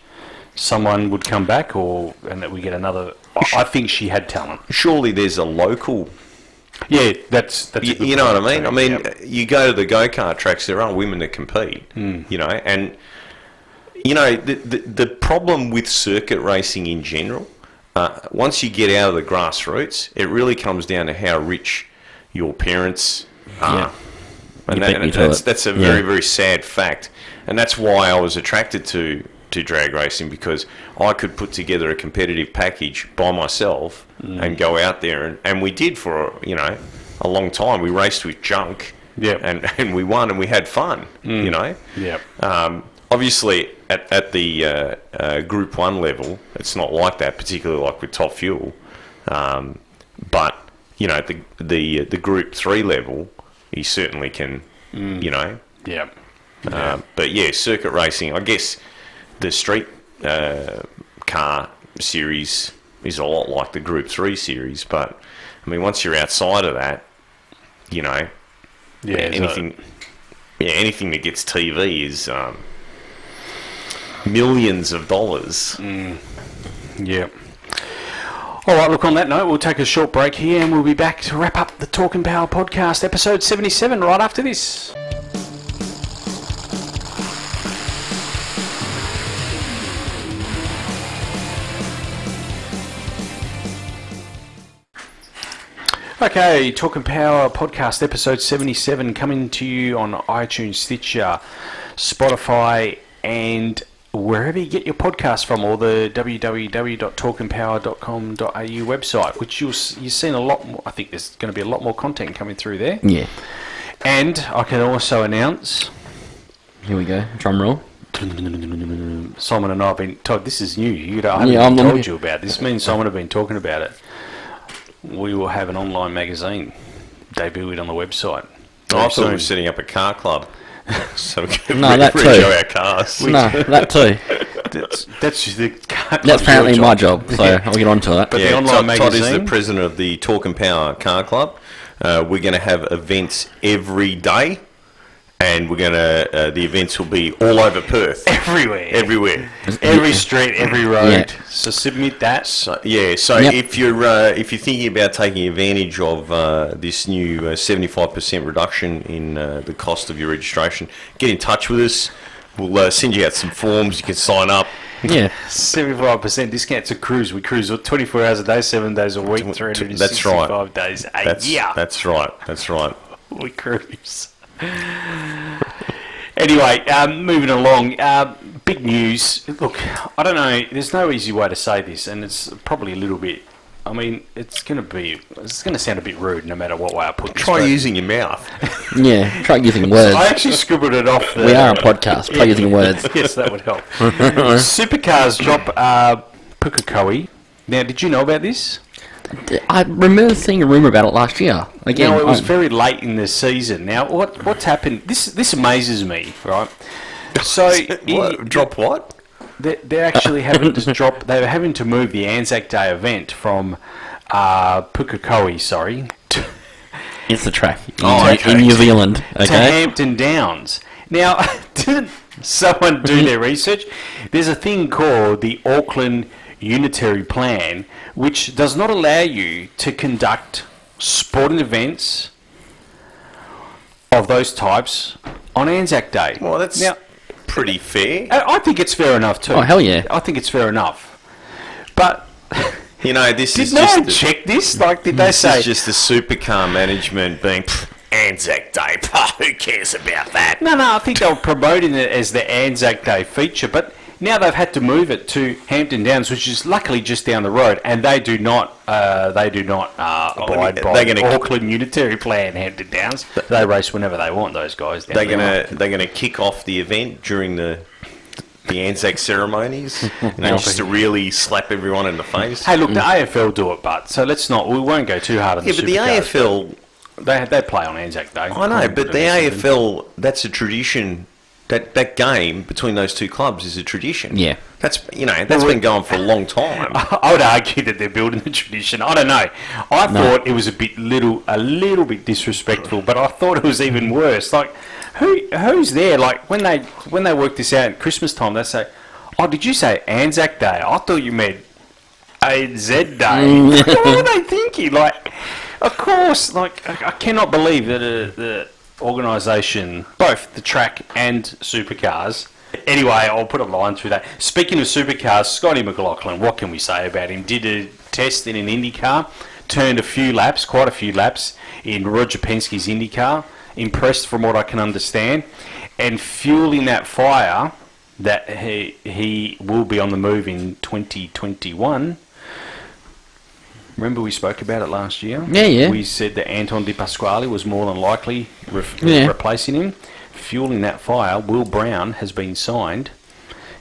someone would come back, or and that we get another. I, I think she had talent. Surely there's a local. Yeah, that's that's. You, you know what I mean? I mean, yep. You go to the go-kart tracks. There are women that compete. Mm. You know, and. You know, the, the the problem with circuit racing in general, uh, once you get out of the grassroots, it really comes down to how rich your parents are. Yeah. And, that, and that's, that's a yeah. very, very sad fact. And that's why I was attracted to, to drag racing, because I could put together a competitive package by myself mm. and go out there. And, and we did for, you know, a long time. We raced with junk yep. and, and we won and we had fun, mm. you know. Yeah. Um, obviously, at, at the uh, uh, Group one level, it's not like that, particularly like with Top Fuel. Um, but, you know, at the, the, the Group three level, you certainly can, mm. you know. Yeah. Uh, yeah. But, yeah, circuit racing, I guess the street uh, car series is a lot like the Group three series. But, I mean, once you're outside of that, you know, yeah, anything, yeah, anything that gets T V is... Um, millions of dollars. Mm. Yeah. All right, look, on that note, we'll take a short break here and we'll be back to wrap up the Talkin' Power podcast, episode seventy-seven, right after this. Okay, Talkin' Power podcast, episode seventy-seven, coming to you on iTunes, Stitcher, Spotify, and wherever you get your podcast from, or the w w w dot talkin power dot com dot a u website, which you'll, you've seen a lot more. I think there's going to be a lot more content coming through there. Yeah. And I can also announce... Here we go. Drum roll. Simon and I have been... Told, this is new. You know, I haven't yeah, even told you about this. Me and Simon have been talking about it. We will have an online magazine debuted on the website. Oh, I thought we were setting up a car club. So no, that too. Our cars. No, that too. That's that's, the that's apparently job. My job. So yeah. I'll get on to it. But yeah, the online Todd, magazine. Todd is the president of the Talkin' Power Car Club. Uh, we're going to have events every day, and we're going to uh, the events will be all over Perth, everywhere, everywhere, every street, every road. Yeah. So submit that. So, yeah. So yep. if you're uh, if you're thinking about taking advantage of uh, this new seventy-five uh, percent reduction in uh, the cost of your registration, get in touch with us. We'll uh, send you out some forms. You can sign up. Yeah, seventy-five percent discount to cruise. We cruise twenty-four hours a day, seven days a week, three hundred and sixty-five right. days a that's, year. That's right. That's right. We cruise. Anyway, um, moving along, uh, big news. Look, I don't know. There's no easy way to say this, and it's probably a little bit. I mean, it's going to be. It's going to sound a bit rude, no matter what way I put it. Try this, using your mouth. Yeah, try using words. I actually scribbled it off. The, we are a podcast. Try yeah, using words. Yes, that would help. Supercars drop uh, Pukekohe. Now, did you know about this? I remember seeing a rumour about it last year. Again, now, it was I'm... very late in the season. Now, what what's happened? This this amazes me, right? So, what? It, drop what? They they actually having to drop. They were having to move the Anzac Day event from uh, Pukekohe, sorry. To, it's the track in, oh, okay. in New Zealand, okay. To Hampton Downs. Now, didn't someone do their research? There's a thing called the Auckland Unitary Plan, which does not allow you to conduct sporting events of those types on Anzac Day. Well, that's now, pretty fair. I think it's fair enough too. Oh, hell yeah. I think it's fair enough. But you know, this did is no just one the, check this? Like, did this they say? This is just the supercar management being Anzac Day. Who cares about that? No, no. I think they were promoting it as the Anzac Day feature, but. Now they've had to move it to Hampton Downs, which is luckily just down the road, and they do not, uh, they do not uh, abide oh, by the Auckland Unitary Plan. Hampton Downs, they race whenever they want. Those guys, down they're gonna the they're gonna kick off the event during the the Anzac ceremonies, you know, just to really slap everyone in the face. Hey, look, the A F L do it, but so let's not, we won't go too hard on yeah, the supercars. Yeah, but the A F L, but they they play on Anzac Day. I know, but the A F L, that's a tradition. That that game between those two clubs is a tradition. Yeah, that's you know that's well, been going for a long time. I would argue that they're building the tradition. I don't know. I no. thought it was a bit little, a little bit disrespectful, but I thought it was even worse. Like, who who's there? Like when they when they work this out at Christmas time, they say, "Oh, did you say Anzac Day? I thought you meant A Z Day." What were they thinking? Like, of course. Like, I, I cannot believe that uh, the. organisation, both the track and supercars. Anyway, I'll put a line through that. Speaking of supercars, Scotty McLaughlin, what can we say about him? Did a test in an IndyCar, turned a few laps, quite a few laps, in Roger Penske's IndyCar, impressed from what I can understand, and fueling that fire that he, he will be on the move in twenty twenty-one. Remember we spoke about it last year? Yeah, yeah. We said that Anton Di Pasquale was more than likely re- yeah. replacing him. Fueling that fire, Will Brown has been signed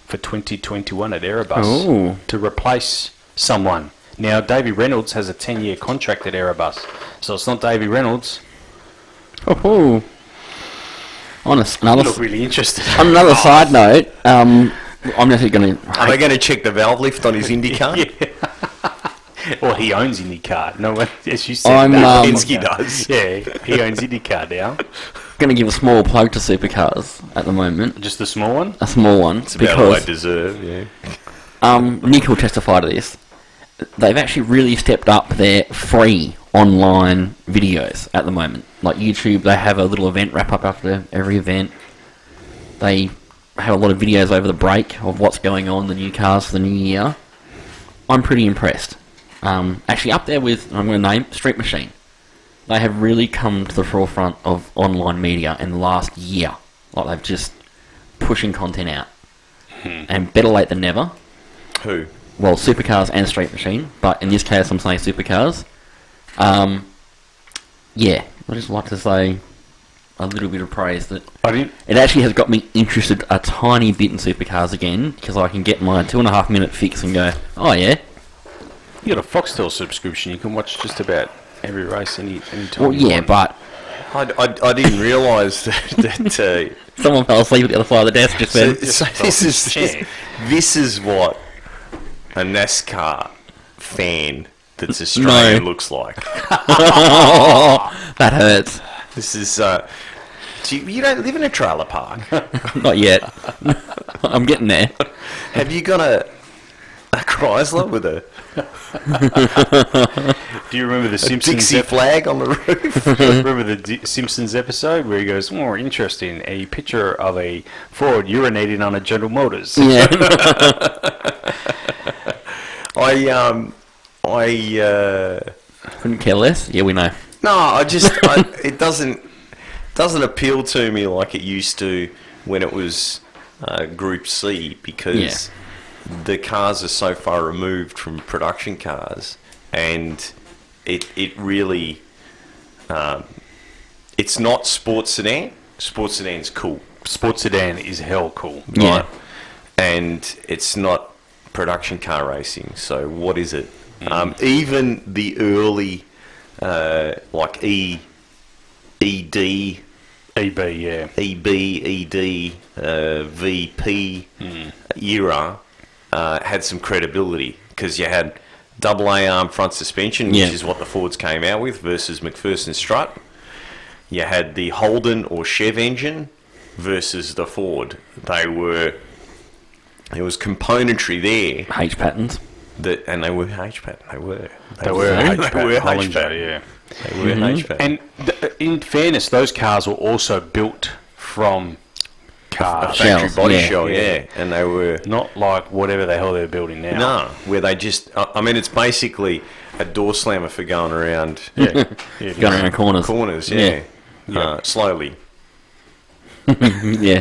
for twenty twenty-one at Erebus Ooh. to replace someone. Now, Davey Reynolds has a ten-year contract at Erebus, so it's not Davey Reynolds. Oh, on another. Look really interested. On another side note, um, I'm not going to. Are they going to check the valve lift on his IndyCar? Yeah. Well, he owns IndyCar. No, as you said, um, Penske does. Yeah, he owns IndyCar now. I'm going to give a small plug to supercars at the moment. Just a small one? A small one. It's about all I deserve, yeah. Um, Nick will testify to this. They've actually really stepped up their free online videos at the moment. Like YouTube, they have a little event wrap-up after every event. They have a lot of videos over the break of what's going on, the new cars for the new year. I'm pretty impressed. Um, actually up there with, I'm going to name, Street Machine. They have really come to the forefront of online media in the last year. Like, they've just pushing content out. Hmm. And better late than never. Who? Well, supercars and Street Machine, but in this case I'm saying supercars. Um, yeah, I just like to say a little bit of praise that I didn't... it actually has got me interested a tiny bit in supercars again, because I can get my two and a half minute fix and go, oh yeah. You got a Foxtel subscription. You can watch just about every race any any time. Well, yeah, but I, I, I didn't realise that, that uh, someone fell asleep at the other side of the desk just then. So, so this is this, this is what a NASCAR fan that's Australian no. looks like. That hurts. This is. Uh, you, you don't live in a trailer park. Not yet. I'm getting there. Have you got a? A Chrysler with a... Do you remember the Simpsons... Dixie ep- flag on the roof? Do you remember the D- Simpsons episode where he goes, more oh, interesting, a picture of a Ford urinating on a General Motors. Yeah. I, um... I, uh... Couldn't care less? Yeah, we know. No, I just... I, it doesn't... doesn't appeal to me like it used to when it was... uh, Group C because yeah. the cars are so far removed from production cars, and it it really um, it's not sports sedan. Sports sedan's cool. Sports sedan is hell cool, yeah. right? And it's not production car racing. So what is it? Mm. Um, even the early uh, like E, ED. EB, yeah. EB, ED, uh, V P mm. era uh, had some credibility because you had double A arm front suspension, which yeah. is what the Fords came out with, versus McPherson strut. You had the Holden or Chev engine versus the Ford. They were, there was componentry there. H patterns. That, and they were H pattern. They were. They, they were H pattern. Yeah. They were mm-hmm. And th- in fairness, those cars were also built from car factory body yeah. shell, yeah. yeah. And they were not like whatever the hell they're building now. No, where they just, I mean, it's basically a door slammer for going around, yeah, yeah. going around corners, corners, yeah, yeah. yeah. Uh, slowly, yeah.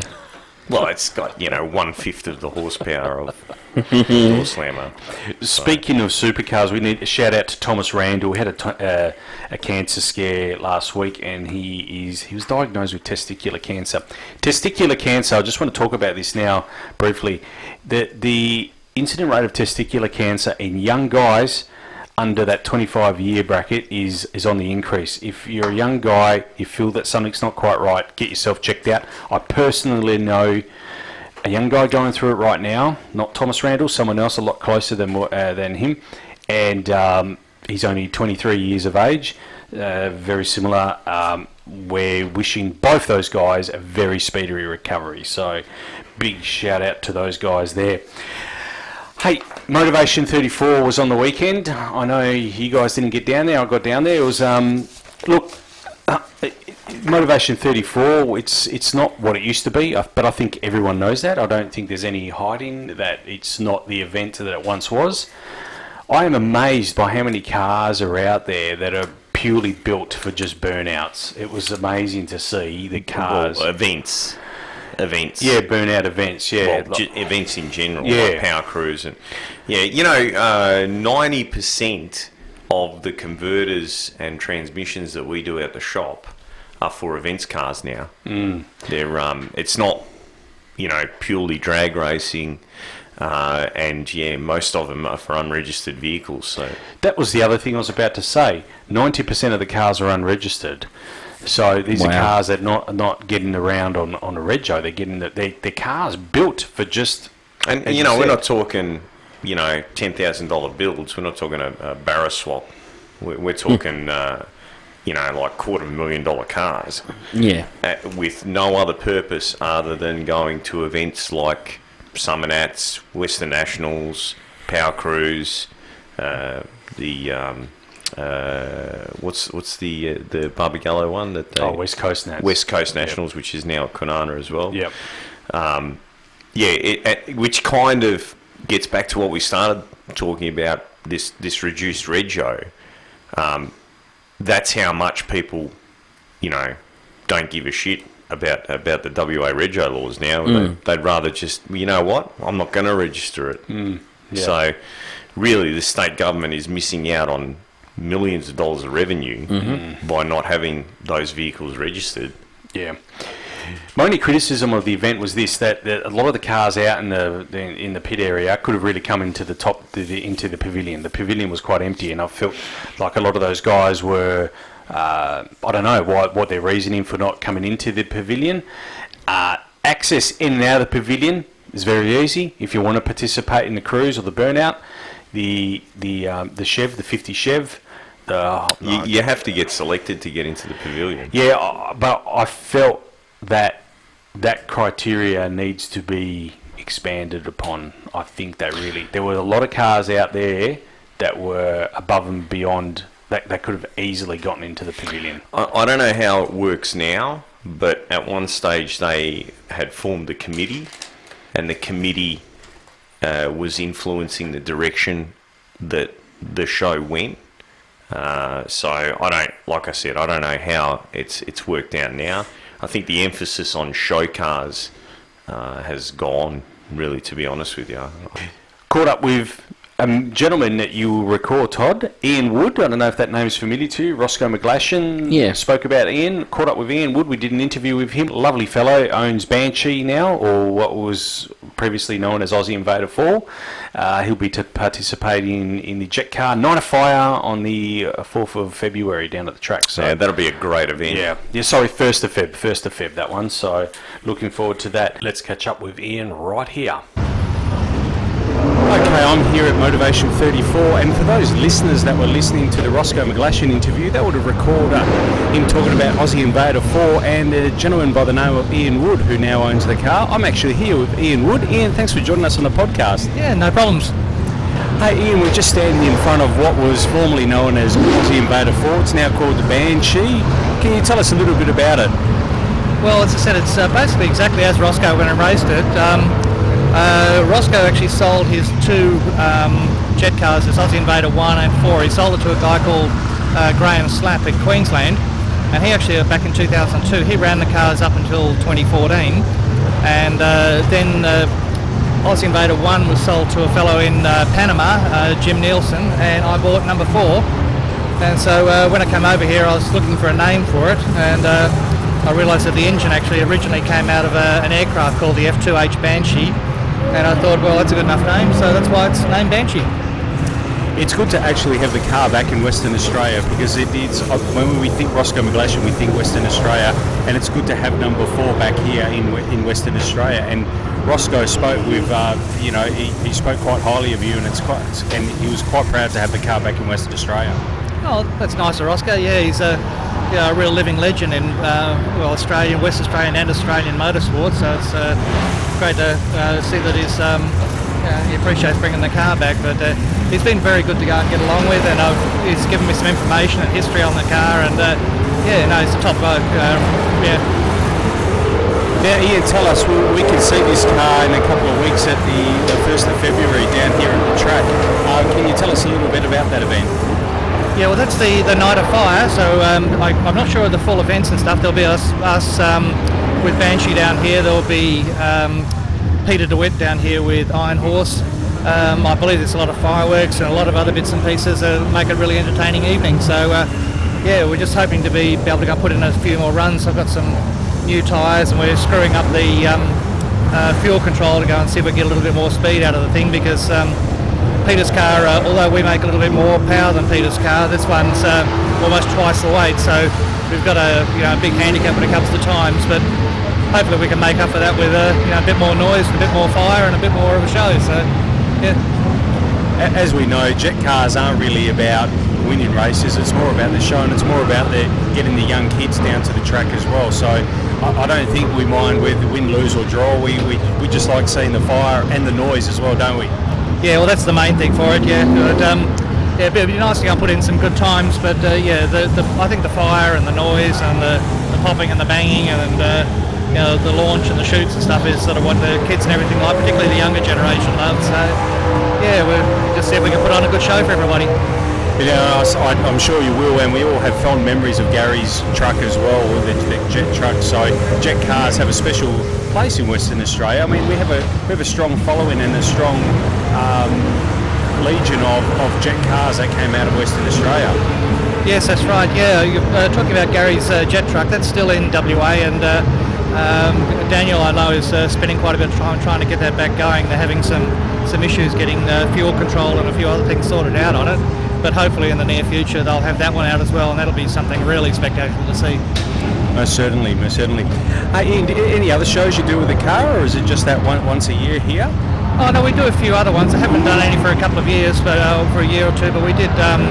Well, it's got, you know, one fifth of the horsepower of door slammer. Speaking so. of supercars, we need a shout out to Thomas Randall. He had a, t- uh, a cancer scare last week, and he is he was diagnosed with testicular cancer. Testicular cancer. I just want to talk about this now briefly. The the incident rate of testicular cancer in young guys under that twenty-five year bracket is is on the increase. If you're a young guy, you feel that something's not quite right, get yourself checked out. I personally know a young guy going through it right now, not Thomas Randall, someone else a lot closer than uh, than him, and um, he's only twenty-three years of age, uh, very similar. Um, we're wishing both those guys a very speedy recovery, so big shout out to those guys there. Hey, Motorvation thirty-four was on the weekend. I know you guys didn't get down there. I got down there. It was, um, look, uh, Motorvation thirty-four, it's it's not what it used to be, but I think everyone knows that. I don't think there's any hiding that it's not the event that it once was. I am amazed by how many cars are out there that are purely built for just burnouts. It was amazing to see the cars. Well, events. Events, yeah, burnout events, yeah, well, like, events in general, yeah, like power cruise and yeah, you know, ninety uh, percent of the converters and transmissions that we do at the shop are for events cars now. Mm. They're um, it's not, you know, purely drag racing, uh, and yeah, most of them are for unregistered vehicles. So that was the other thing I was about to say. Ninety percent of the cars are unregistered. So these wow. are cars that not not getting around on, on a rego. They're getting the they their cars built for just. And you know, you we're not talking, you know, ten thousand dollar builds. We're not talking a, a barra swap. We're, we're talking, uh, you know, like quarter million dollar cars. Yeah. Uh, with no other purpose other than going to events like Summonats, Western Nationals, Power Cruise, uh, the. Um, Uh, what's what's the uh, the Barbagallo one that they, oh West Coast Nats. West Coast Nationals, yep. Which is now at Kwinana as well. Yep. Um, yeah, it, it, which kind of gets back to what we started talking about, this this reduced rego. Um, that's how much people, you know, don't give a shit about about the W A rego laws now. Mm. They, they'd rather just, you know what, I'm not going to register it. Mm. Yeah. So really, the state government is missing out on millions of dollars of revenue mm-hmm. by not having those vehicles registered. Yeah. My only criticism of the event was this: that, that a lot of the cars out in the in the pit area could have really come into the top the, the, into the pavilion. The pavilion was quite empty, and I felt like a lot of those guys were uh, I don't know why, what their reasoning for not coming into the pavilion. Uh, access in and out of the pavilion is very easy if you want to participate in the cruise or the burnout. The the um, the Chev, the fifty Chev. The, you, you have to get selected to get into the pavilion. Yeah, but I felt that that criteria needs to be expanded upon. I think that really... There were a lot of cars out there that were above and beyond... That, that could have easily gotten into the pavilion. I, I don't know how it works now, but at one stage they had formed a committee, and the committee uh, was influencing the direction that the show went. Uh, so I don't, like I said, I don't know how it's it's worked out now. I think the emphasis on show cars uh, has gone, really, to be honest with you. Caught up with a gentleman that you will recall, Todd, Ian Wood. I don't know if that name is familiar to you. Roscoe McGlashan yeah. spoke about Ian. Caught up with Ian Wood. We did an interview with him. Lovely fellow. Owns Banshee now, or what was previously known as Aussie Invader four. Uh, he'll be t- participating in the Jet Car Night of Fire on the fourth of February down at the track. So yeah, that'll be a great event. Yeah, yeah. Sorry, first of Feb. first of Feb, that one. So looking forward to that. Let's catch up with Ian right here. Okay, I'm here at Motorvation thirty-four, and for those listeners that were listening to the Roscoe McGlashan interview, they would have recalled uh, him talking about Aussie Invader four and a gentleman by the name of Ian Wood, who now owns the car. I'm actually here with Ian Wood. Ian, thanks for joining us on the podcast. Yeah, no problems. Hey Ian, we're just standing in front of what was formerly known as Aussie Invader four. It's now called the Banshee. Can you tell us a little bit about it? Well, as I said, it's uh, basically exactly as Roscoe when I raced it. Um, Uh, Roscoe actually sold his two um, jet cars, his Aussie Invader one and four. He sold it to a guy called uh, Graham Slapp in Queensland, and he actually, back in two thousand two, he ran the cars up until twenty fourteen, and uh, then uh, Aussie Invader one was sold to a fellow in uh, Panama, uh, Jim Nielsen, and I bought number four, and so uh, when I came over here I was looking for a name for it, and uh, I realised that the engine actually originally came out of a, an aircraft called the F two H Banshee. And I thought, well, that's a good enough name, so that's why it's named Banshee. It's good to actually have the car back in Western Australia, because it, it's when we think Roscoe McGlashan, we think Western Australia, and it's good to have number four back here in in Western Australia. And Roscoe spoke with, uh, you know, he, he spoke quite highly of you, and it's quite, and he was quite proud to have the car back in Western Australia. Oh, that's nice of Roscoe. Yeah, he's a, you know, a real living legend in uh, well, Australian, West Australian, and Australian motorsport. So it's. Uh, Great to uh, see that he's, um, uh, he appreciates bringing the car back, but uh, he's been very good to go and get along with, and I've, he's given me some information and history on the car, and uh, yeah, no, he's a top bloke, uh, yeah. Now Ian, tell us, we, we can see this car in a couple of weeks at the, the first of February down here at the track. Uh, can you tell us a little bit about that event? Yeah, well that's the, the Night of Fire, so um, I, I'm not sure of the full events and stuff. There'll be us, us um, with Banshee down here, there'll be um, Peter DeWitt down here with Iron Horse. Um, I believe there's a lot of fireworks and a lot of other bits and pieces that make it a really entertaining evening. So uh, yeah, we're just hoping to be, be able to go put in a few more runs. I've got some new tyres and we're screwing up the um, uh, fuel control to go and see if we get a little bit more speed out of the thing, because um, Peter's car, uh, although we make a little bit more power than Peter's car, this one's uh, almost twice the weight. So we've got a, you know, a big handicap when it comes to times, but hopefully we can make up for that with a, you know, a bit more noise, a bit more fire and a bit more of a show. So, yeah. As we know, jet cars aren't really about winning races, it's more about the show, and it's more about the, getting the young kids down to the track as well. So I, I don't think we mind whether win, lose or draw, we, we, we just like seeing the fire and the noise as well, don't we? Yeah, well that's the main thing for it, yeah. But, um, Yeah, it'd be nice to go and put in some good times, but uh, yeah, the, the I think the fire and the noise and the, the popping and the banging and uh, you know, the launch and the shoots and stuff is sort of what the kids and everything like, particularly the younger generation, love. So yeah, we'll just see if we can put on a good show for everybody. Yeah, I'm sure you will, and we all have fond memories of Gary's truck as well, with the jet truck. So jet cars have a special place in Western Australia. I mean, we have a we have a strong following and a strong. Um, legion of, of jet cars that came out of Western Australia. Yes, that's right, yeah. You're uh, talking about Gary's uh, jet truck, that's still in W A, and uh, um, Daniel, I know, is uh, spending quite a bit of time trying to get that back going. They're having some, some issues getting uh, fuel control and a few other things sorted out on it, but hopefully in the near future they'll have that one out as well, and that'll be something really spectacular to see. Most certainly, most certainly. Uh, Ian, any other shows you do with the car, or is it just that one once a year here? Oh no, we do a few other ones. I haven't done any for a couple of years, but uh, for a year or two. But we did. Um,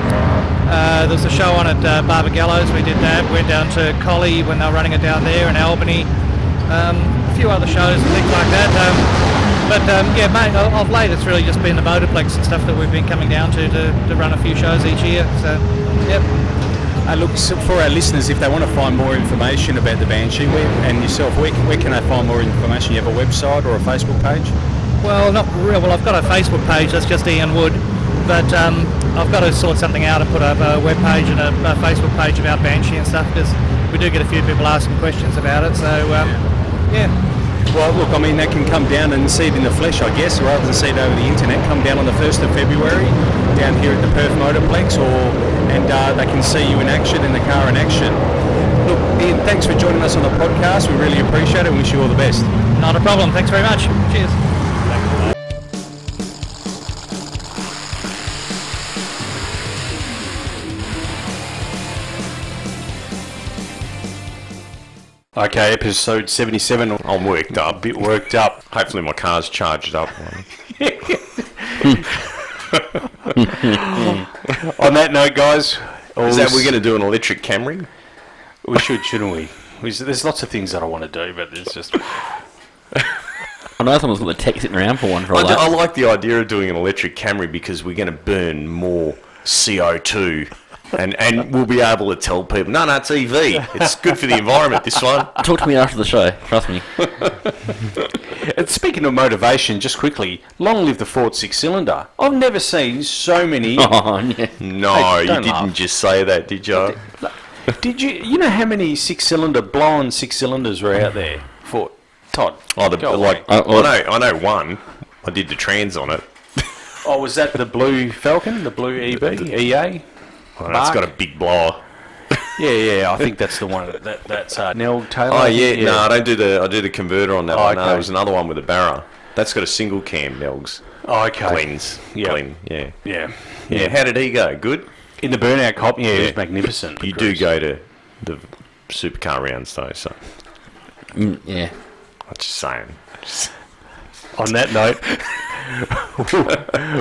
uh, there was a show on at uh, Barbagallo's. We did that. Went down to Collie when they were running it down there in Albany. Um, a few other shows and things like that. Um, but um, yeah, mate, of late it's really just been the Motorplex and stuff that we've been coming down to to, to run a few shows each year. So, yep. Uh, look, so for our listeners, if they want to find more information about the Banshee where, and yourself, where, where can they find more information? You have a website or a Facebook page? Well, not real. Well, I've got a Facebook page, that's just Ian Wood, but um, I've got to sort something out and put up a web page and a, a Facebook page about Banshee and stuff, because we do get a few people asking questions about it, so um, yeah. yeah. Well, look, I mean, that can come down and see it in the flesh, I guess, rather than see it over the internet. Come down on the first of February down here at the Perth Motorplex, or and uh, they can see you in action, in the car in action. Look, Ian, thanks for joining us on the podcast. We really appreciate it and wish you all the best. Not a problem. Thanks very much. Cheers. Okay, episode seventy-seven. I'm worked up, a bit worked up. Hopefully my car's charged up. On that note, guys, is that we're going to do an electric Camry? We should, shouldn't we? There's lots of things that I want to do, but there's just... I know someone's got the tech sitting around for one for a while. I like the idea of doing an electric Camry because we're going to burn more C O two. And and we'll be able to tell people, no, no, it's E V. It's good for the environment, this one. Talk to me after the show, trust me. And speaking of motivation, just quickly, long live the Ford six-cylinder. I've never seen so many... Oh, yeah. No, hey, you didn't laugh. Just say that, did you? Did you? You know how many six-cylinder, blown six-cylinders were out there for Todd? Oh, the, like, I, I, know, I know one. I did the trans on it. Oh, was that the blue Falcon, the blue E B, the, the, E A? Oh, that's got a big blower. Yeah, yeah, I think that's the one that, that that's uh, Nell Taylor. Oh yeah, yeah, no, I don't do the I do the converter on that. Oh, one. Okay. No, there was another one with a barra. That's got a single cam Nell's. Oh, okay. Glenn's. Yep. Glenn. Yeah. Yeah. Yeah. Yeah. How did he go? Good? In the burnout cop, yeah, yeah. It was magnificent. You do go to the supercar rounds though, so mm, yeah. I'm just saying. Just... On that note,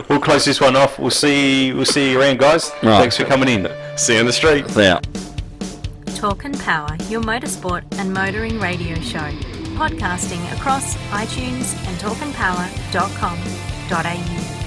we'll close this one off. We'll see. We'll see you around, guys. Right. Thanks for coming in. See you on the street. See ya. Talk and Power, your motorsport and motoring radio show, podcasting across iTunes and talk and power dot com dot a u.